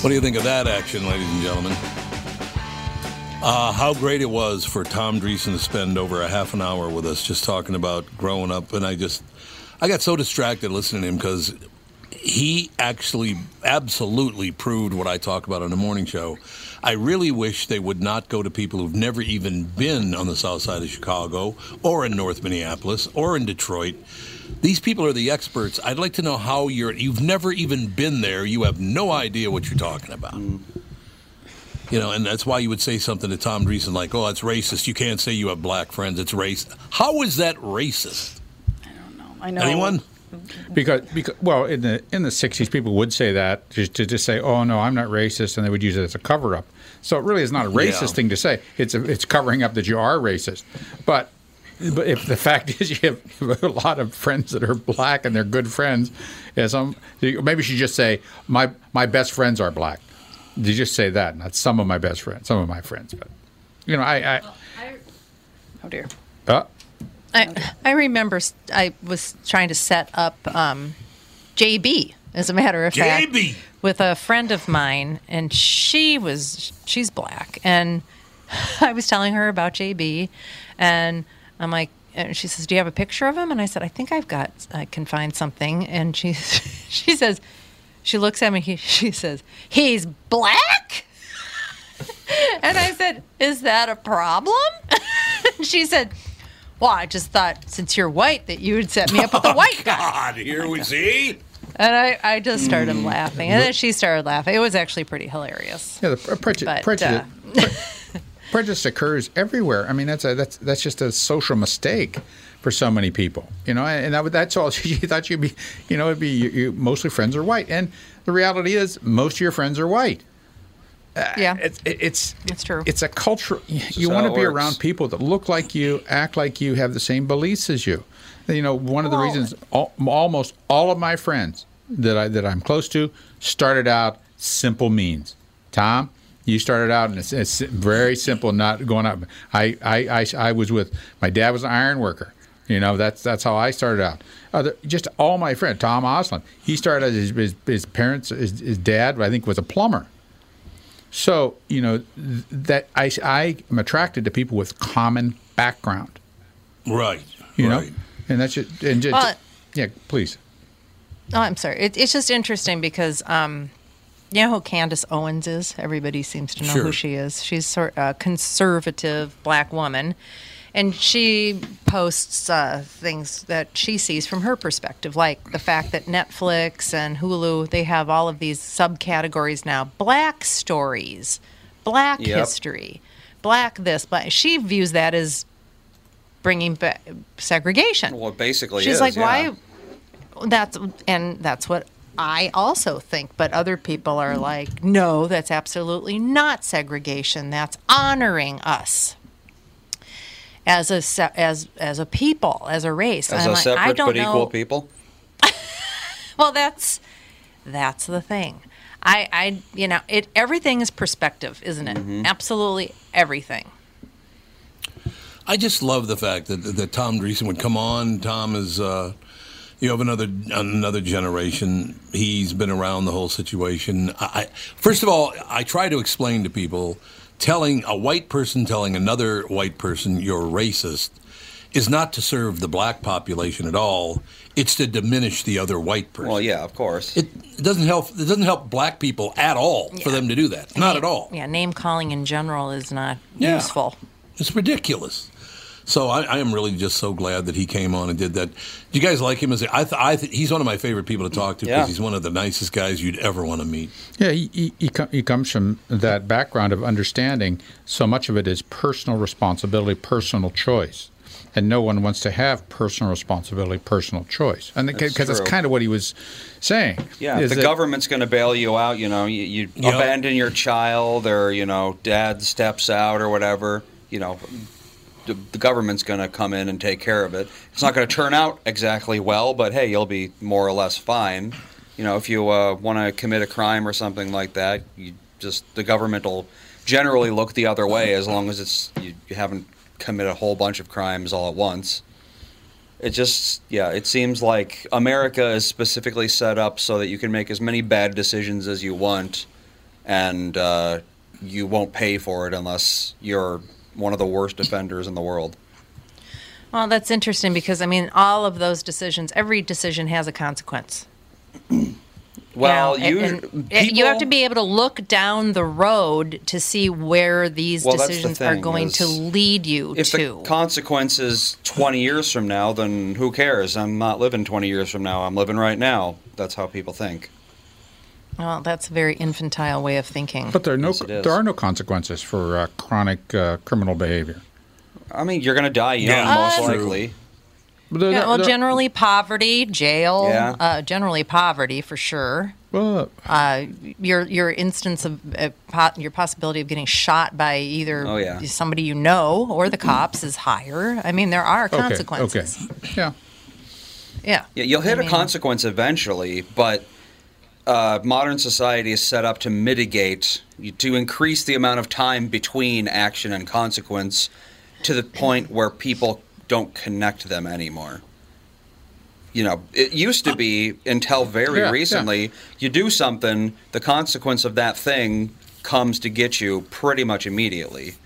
What do you think of that action, ladies and gentlemen? Uh, how great it was for Tom Dreesen to spend over a half an hour with us just talking about growing up. And I just, I got so distracted listening to him because he actually absolutely proved what I talk about on the morning show. I really wish they would not go to people who've never even been on the South Side of Chicago or in North Minneapolis or in Detroit. These people are the experts. I'd like to know how you're... You've never even been there. You have no idea what you're talking about. Mm. You know, and that's why you would say something to Tom Dreesen like, oh, that's racist. You can't say you have black friends. It's racist. How is that racist? I don't know. I know. Anyone? Because, because well, in the in the sixties, people would say that just to just say, oh, no, I'm not racist, and they would use it as a cover-up. So it really is not a racist yeah. thing to say. It's a, it's covering up that you are racist. But... But if the fact is you have a lot of friends that are black and they're good friends, yeah, some, maybe you should just say, my my best friends are black. You just say that, not some of my best friends, some of my friends. But, you know, I... I oh, I, oh dear. Uh, I, I remember I was trying to set up um, J B, as a matter of fact, J B with a friend of mine, and she was, she's black. And I was telling her about J B, and... I'm like, and she says, do you have a picture of him? And I said, I think I've got, I can find something. And she she says, she looks at me, he, she says, he's black? And I said, is that a problem? She said, well, I just thought since you're white that you would set me up with a white guy. God, here oh we God. see. And I, I just started mm. laughing. And then she started laughing. It was actually pretty hilarious. Yeah, the prejudice. Prejudice. Uh, Prejudice occurs everywhere. I mean, that's a, that's that's just a social mistake for so many people, you know. And that, that's all. You thought you'd be, you know, it'd be you, you, mostly friends are white, and the reality is most of your friends are white. Yeah, uh, it, it, it's it's true. It's a culture. You want to be works. around people that look like you, act like you, have the same beliefs as you. You know, one of the oh. reasons all, almost all of my friends that I that I'm close to started out simple means. Tom. You started out in a, a very simple, not going out. I, I, I, I was with my dad was an iron worker. You know, that's that's how I started out. Other, just all my friends. Tom Oslin, he started out his, his, his parents, his, his dad, I think, was a plumber. So you know that I, I am attracted to people with common background. Right. You right. know, and that's just, and just well, yeah. Please. Oh, I'm sorry. It, it's just interesting because. Um, You know who Candace Owens is? Everybody seems to know sure. who she is. She's sort of a conservative black woman, and she posts uh, things that she sees from her perspective, like the fact that Netflix and Hulu, they have all of these subcategories now. Black stories, black yep. history, black this. Black. She views that as bringing back segregation. Well, it basically She's is, like, yeah. why? That's, and that's what... I also think, but other people are like, no, that's absolutely not segregation. That's honoring us as a se- as as a people, as a race. As and a like, separate I don't but know. equal people. Well, that's that's the thing. I, I you know, it everything is perspective, isn't it? Mm-hmm. Absolutely everything. I just love the fact that that Tom Dreesen would come on. Tom is, uh, you know, of another another generation. He's been around the whole situation. I, I, first of all, I try to explain to people, telling a white person telling another white person you're racist is not to serve the black population at all. It's to diminish the other white person. Well, yeah, of course. It, it doesn't help. It doesn't help black people at all yeah. for them to do that. Not name, at all. Yeah, name calling in general is not yeah. useful. It's ridiculous. So I, I am really just so glad that he came on and did that. Do you guys like him? As a, I, th- I th- he's one of my favorite people to talk to because yeah. he's one of the nicest guys you'd ever want to meet. Yeah, he, he, he, com- he comes from that background of understanding. So much of it is personal responsibility, personal choice. And no one wants to have personal responsibility, personal choice. And because that's, that's kind of what he was saying. Yeah, if the that, government's going to bail you out, you know, you, you yep. abandon your child or, you know, dad steps out or whatever, you know, the, the government's going to come in and take care of it. It's not going to turn out exactly well, but, hey, you'll be more or less fine. You know, if you uh, want to commit a crime or something like that, you just the government will generally look the other way as long as it's you, you haven't commit a whole bunch of crimes all at once. It just, yeah, it seems like America is specifically set up so that you can make as many bad decisions as you want, and uh, you won't pay for it unless you're one of the worst offenders in the world. Well, that's interesting because, I mean, all of those decisions, every decision has a consequence. Well, you, know, and, you, and people, you have to be able to look down the road to see where these well, decisions the thing, are going to lead you if to. If the consequence is twenty years from now, then who cares? I'm not living twenty years from now. I'm living right now. That's how people think. Well, that's a very infantile way of thinking. But there are no, yes, there are no consequences for uh, chronic uh, criminal behavior. I mean, you're going to die young, yeah. most uh, likely. They're, yeah, well, they're, generally poverty, jail. Yeah. Uh, generally poverty for sure. Well, uh, your your instance of uh, po- your possibility of getting shot by either oh, yeah. somebody you know or the cops is higher. I mean, there are consequences. Okay. okay. Yeah. Yeah. Yeah. You'll hit I a mean, consequence eventually, but uh, modern society is set up to mitigate, to increase the amount of time between action and consequence, to the point where people don't connect them anymore. You know, it used to be until very yeah, recently, yeah. you do something, the consequence of that thing comes to get you pretty much immediately.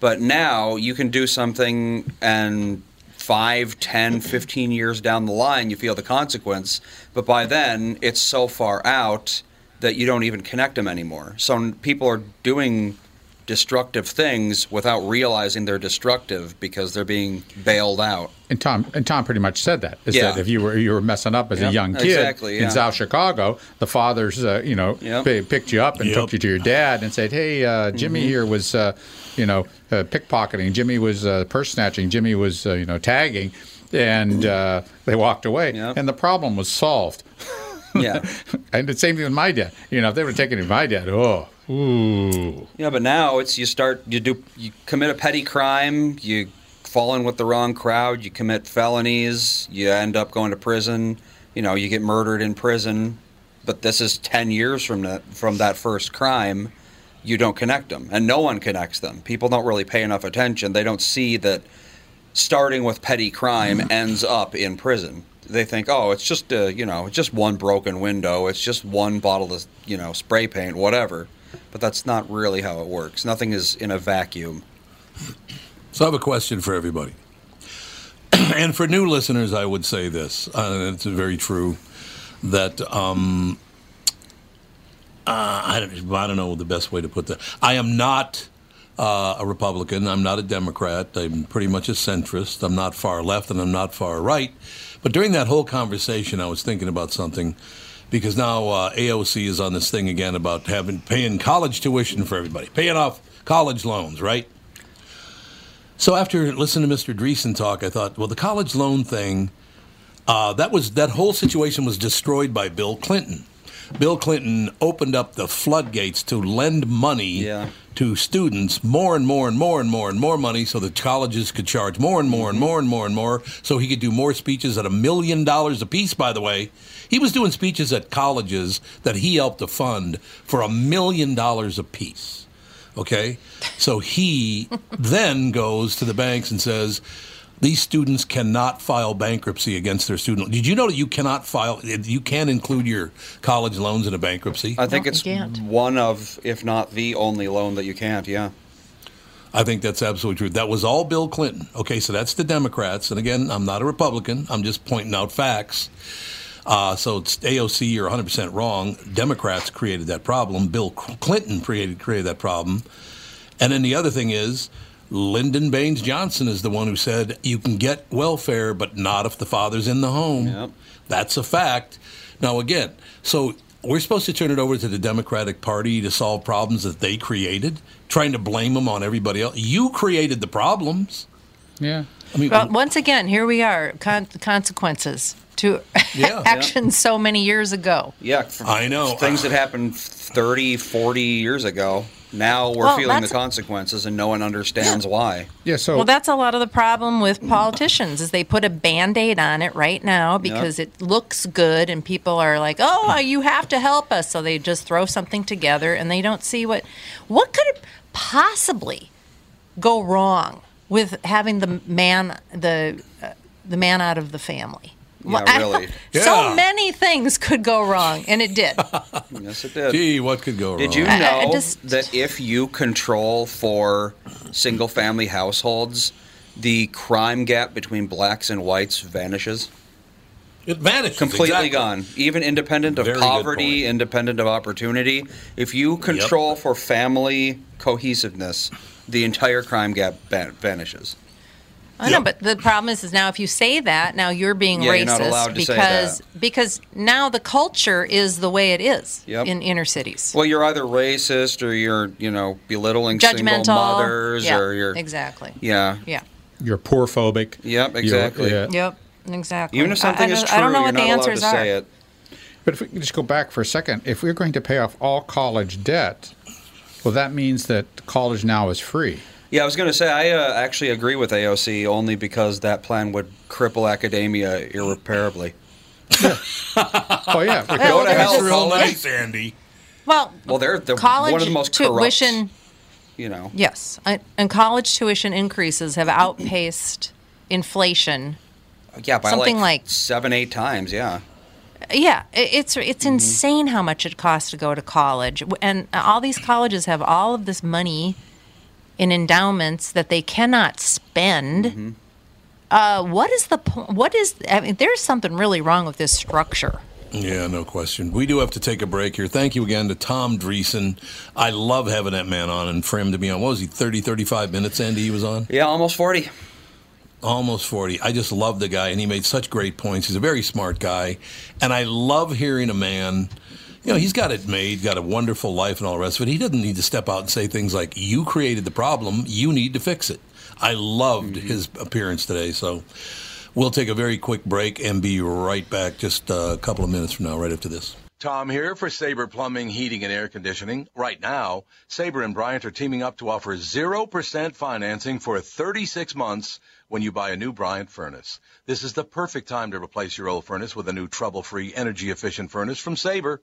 But now you can do something and five, ten, fifteen years down the line, you feel the consequence. But by then, it's so far out that you don't even connect them anymore. So people are doing destructive things without realizing they're destructive because they're being bailed out. And Tom and Tom pretty much said that. Is yeah. that if you were you were messing up as yep. a young kid exactly, yeah. in South Chicago, the fathers uh, you know yep. p- picked you up and yep. took you to your dad and said, "Hey, uh, Jimmy mm-hmm. here was uh, you know uh, pickpocketing. Jimmy was uh, purse snatching. Jimmy was uh, you know tagging," and uh, they walked away, yep. and the problem was solved. Yeah, and the same thing with my dad. You know, if they were taking it, my dad, oh. Ooh. Yeah, but now it's you start you do you commit a petty crime, you fall in with the wrong crowd, you commit felonies, you end up going to prison, you know, you get murdered in prison. But this is ten years from that from that first crime, you don't connect them, and no one connects them. People don't really pay enough attention. They don't see that starting with petty crime ends up in prison. They think, oh, it's just a, you know, it's just one broken window, it's just one bottle of, you know, spray paint, whatever. But that's not really how it works. Nothing is in a vacuum. So I have a question for everybody. And for new listeners, I would say this. Uh, it's very true that um, uh, I, don't, I don't know the best way to put that. I am not uh, a Republican. I'm not a Democrat. I'm pretty much a centrist. I'm not far left and I'm not far right. But during that whole conversation, I was thinking about something. Because now uh, A O C is on this thing again about having paying college tuition for everybody, paying off college loans, right? So after listening to Mister Dreesen talk, I thought, well, the college loan thing, uh, that was that whole situation was destroyed by Bill Clinton. Bill Clinton opened up the floodgates to lend money yeah. to students, more and more and more and more and more money, so that colleges could charge more and more and more and more and more, so he could do more speeches at a million dollars apiece, by the way. He was doing speeches at colleges that he helped to fund for a million dollars apiece. Okay? So he then goes to the banks and says, these students cannot file bankruptcy against their student loan. Did you know that you cannot file, you can include your college loans in a bankruptcy? I think no, it's one of, if not the only loan that you can't, yeah. I think that's absolutely true. That was all Bill Clinton. Okay, so that's the Democrats. And again, I'm not a Republican. I'm just pointing out facts. Uh, so it's A O C, you're one hundred percent wrong. Democrats created that problem. Bill Clinton created, created that problem. And then the other thing is, Lyndon Baines Johnson is the one who said, you can get welfare, but not if the father's in the home. Yep. That's a fact. Now, again, so we're supposed to turn it over to the Democratic Party to solve problems that they created, trying to blame them on everybody else. You created the problems. Yeah. I mean, well, once again, here we are, con- consequences to yeah, actions yeah. so many years ago. Yeah. I know. Things that happened thirty, forty years ago. Now we're well, feeling the consequences, and no one understands yeah. why. Yeah, so well, that's a lot of the problem with politicians is they put a Band-Aid on it right now because yep. it looks good, and people are like, "Oh, you have to help us," so they just throw something together, and they don't see what what could possibly go wrong with having the man the uh, the man out of the family. Yeah, well, really. I, yeah. So many things could go wrong, and it did. Yes, it did. Gee, what could go did wrong? Did you know I, I just... that if you control for single-family households, the crime gap between blacks and whites vanishes? It vanishes. Completely exactly. gone. Even independent of Very poverty, independent of opportunity. If you control yep. for family cohesiveness, the entire crime gap ban- vanishes. I know, but the problem is, is now if you say that, now you're being yeah, racist you're not allowed to because say that. Because now the culture is the way it is yep. in inner cities. Well, you're either racist or you're, you know, belittling Judgmental. single mothers yeah, or you're exactly. Yeah. Yeah. You're poor phobic. Yep, exactly. Yeah. Yep, exactly. Even if something I, is I true, I don't know you're what not the answers allowed to are. Say it. But if we can just go back for a second, if we're going to pay off all college debt, well, that means that college now is free. Yeah, I was going to say, I uh, actually agree with A O C only because that plan would cripple academia irreparably. Yeah. Oh, yeah. Go well, to hell, real nice, Andy. Well, well they're, they're one of the most corrupt. Tuition, you know. Yes, I, and college tuition increases have outpaced inflation. Yeah, by something like, like seven, eight times, yeah. Yeah, it's it's mm-hmm. insane how much it costs to go to college. And all these colleges have all of this money in endowments that they cannot spend. Mm-hmm. Uh, what is the what is? I mean, there's something really wrong with this structure. Yeah, no question. We do have to take a break here. Thank you again to Tom Dreesen. I love having that man on, and for him to be on, what was he, thirty, thirty-five minutes, Andy, he was on? Yeah, almost forty. Almost forty. I just love the guy, and he made such great points. He's a very smart guy, and I love hearing a man. You know, he's got it made, got a wonderful life and all the rest of it. He doesn't need to step out and say things like, you created the problem, you need to fix it. I loved mm-hmm. his appearance today, so we'll take a very quick break and be right back just a couple of minutes from now, right after this. Tom here for Sabre Plumbing, Heating, and Air Conditioning. Right now, Sabre and Bryant are teaming up to offer zero percent financing for thirty-six months when you buy a new Bryant furnace. This is the perfect time to replace your old furnace with a new trouble-free, energy-efficient furnace from Sabre.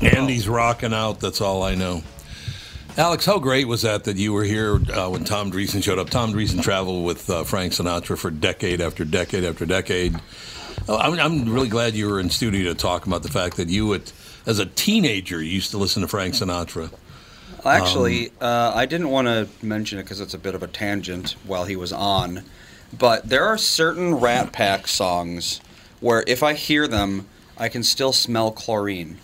Andy's rocking out, that's all I know. Alex, how great was that that you were here uh, when Tom Dreesen showed up? Tom Dreesen traveled with uh, Frank Sinatra for decade after decade after decade. I'm, I'm really glad you were in studio to talk about the fact that you, at, as a teenager, you used to listen to Frank Sinatra. Actually, um, uh, I didn't want to mention it because it's a bit of a tangent while he was on, but there are certain Rat Pack songs where if I hear them, I can still smell chlorine.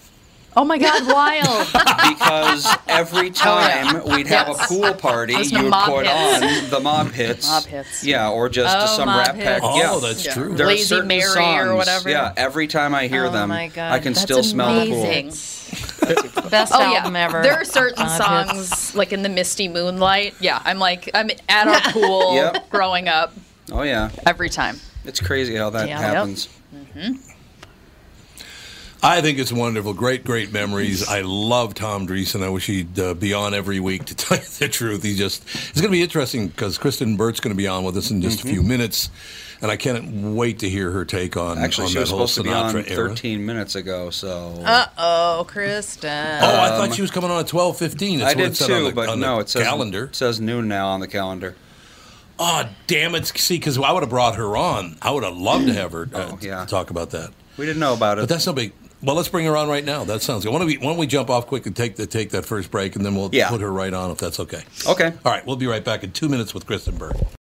Oh my God, wild. Because every time oh, yeah. we'd yes. have a pool party, you would put hits. on the mob hits. Mob hits. Yeah, or just oh, some Rat Pack. Yeah. Oh, that's yeah. true. There Lazy Mary songs, or whatever. Yeah, every time I hear oh them, I can that's still amazing. smell the pool. That's the best oh, album yeah. ever. There are certain mob songs, hits. like in the misty moonlight. Yeah, I'm like, I'm at our pool yep. growing up. Oh, yeah. Every time. It's crazy how that yeah. happens. Yep. Mm-hmm. I think it's wonderful. Great, great memories. I love Tom Dreesen. I wish he'd uh, be on every week, to tell you the truth. He just It's going to be interesting because Kristen Burt's going to be on with us in just mm-hmm. a few minutes, and I can't wait to hear her take on, Actually, on that whole Sinatra era. Actually, she was supposed to be on thirteen minutes ago, so... Uh-oh, Kristen. Oh, I thought she was coming on at twelve fifteen. I did too, but no, it says noon now on the calendar. Oh, damn it. See, because I would have brought her on. I would have loved to have her uh, oh, yeah. talk about that. We didn't know about it. But that's no big... Well, let's bring her on right now. That sounds good. Why don't we, why don't we jump off quick and take the, take that first break, and then we'll yeah. put her right on if that's okay. Okay. All right. We'll be right back in two minutes with Kristen Burke.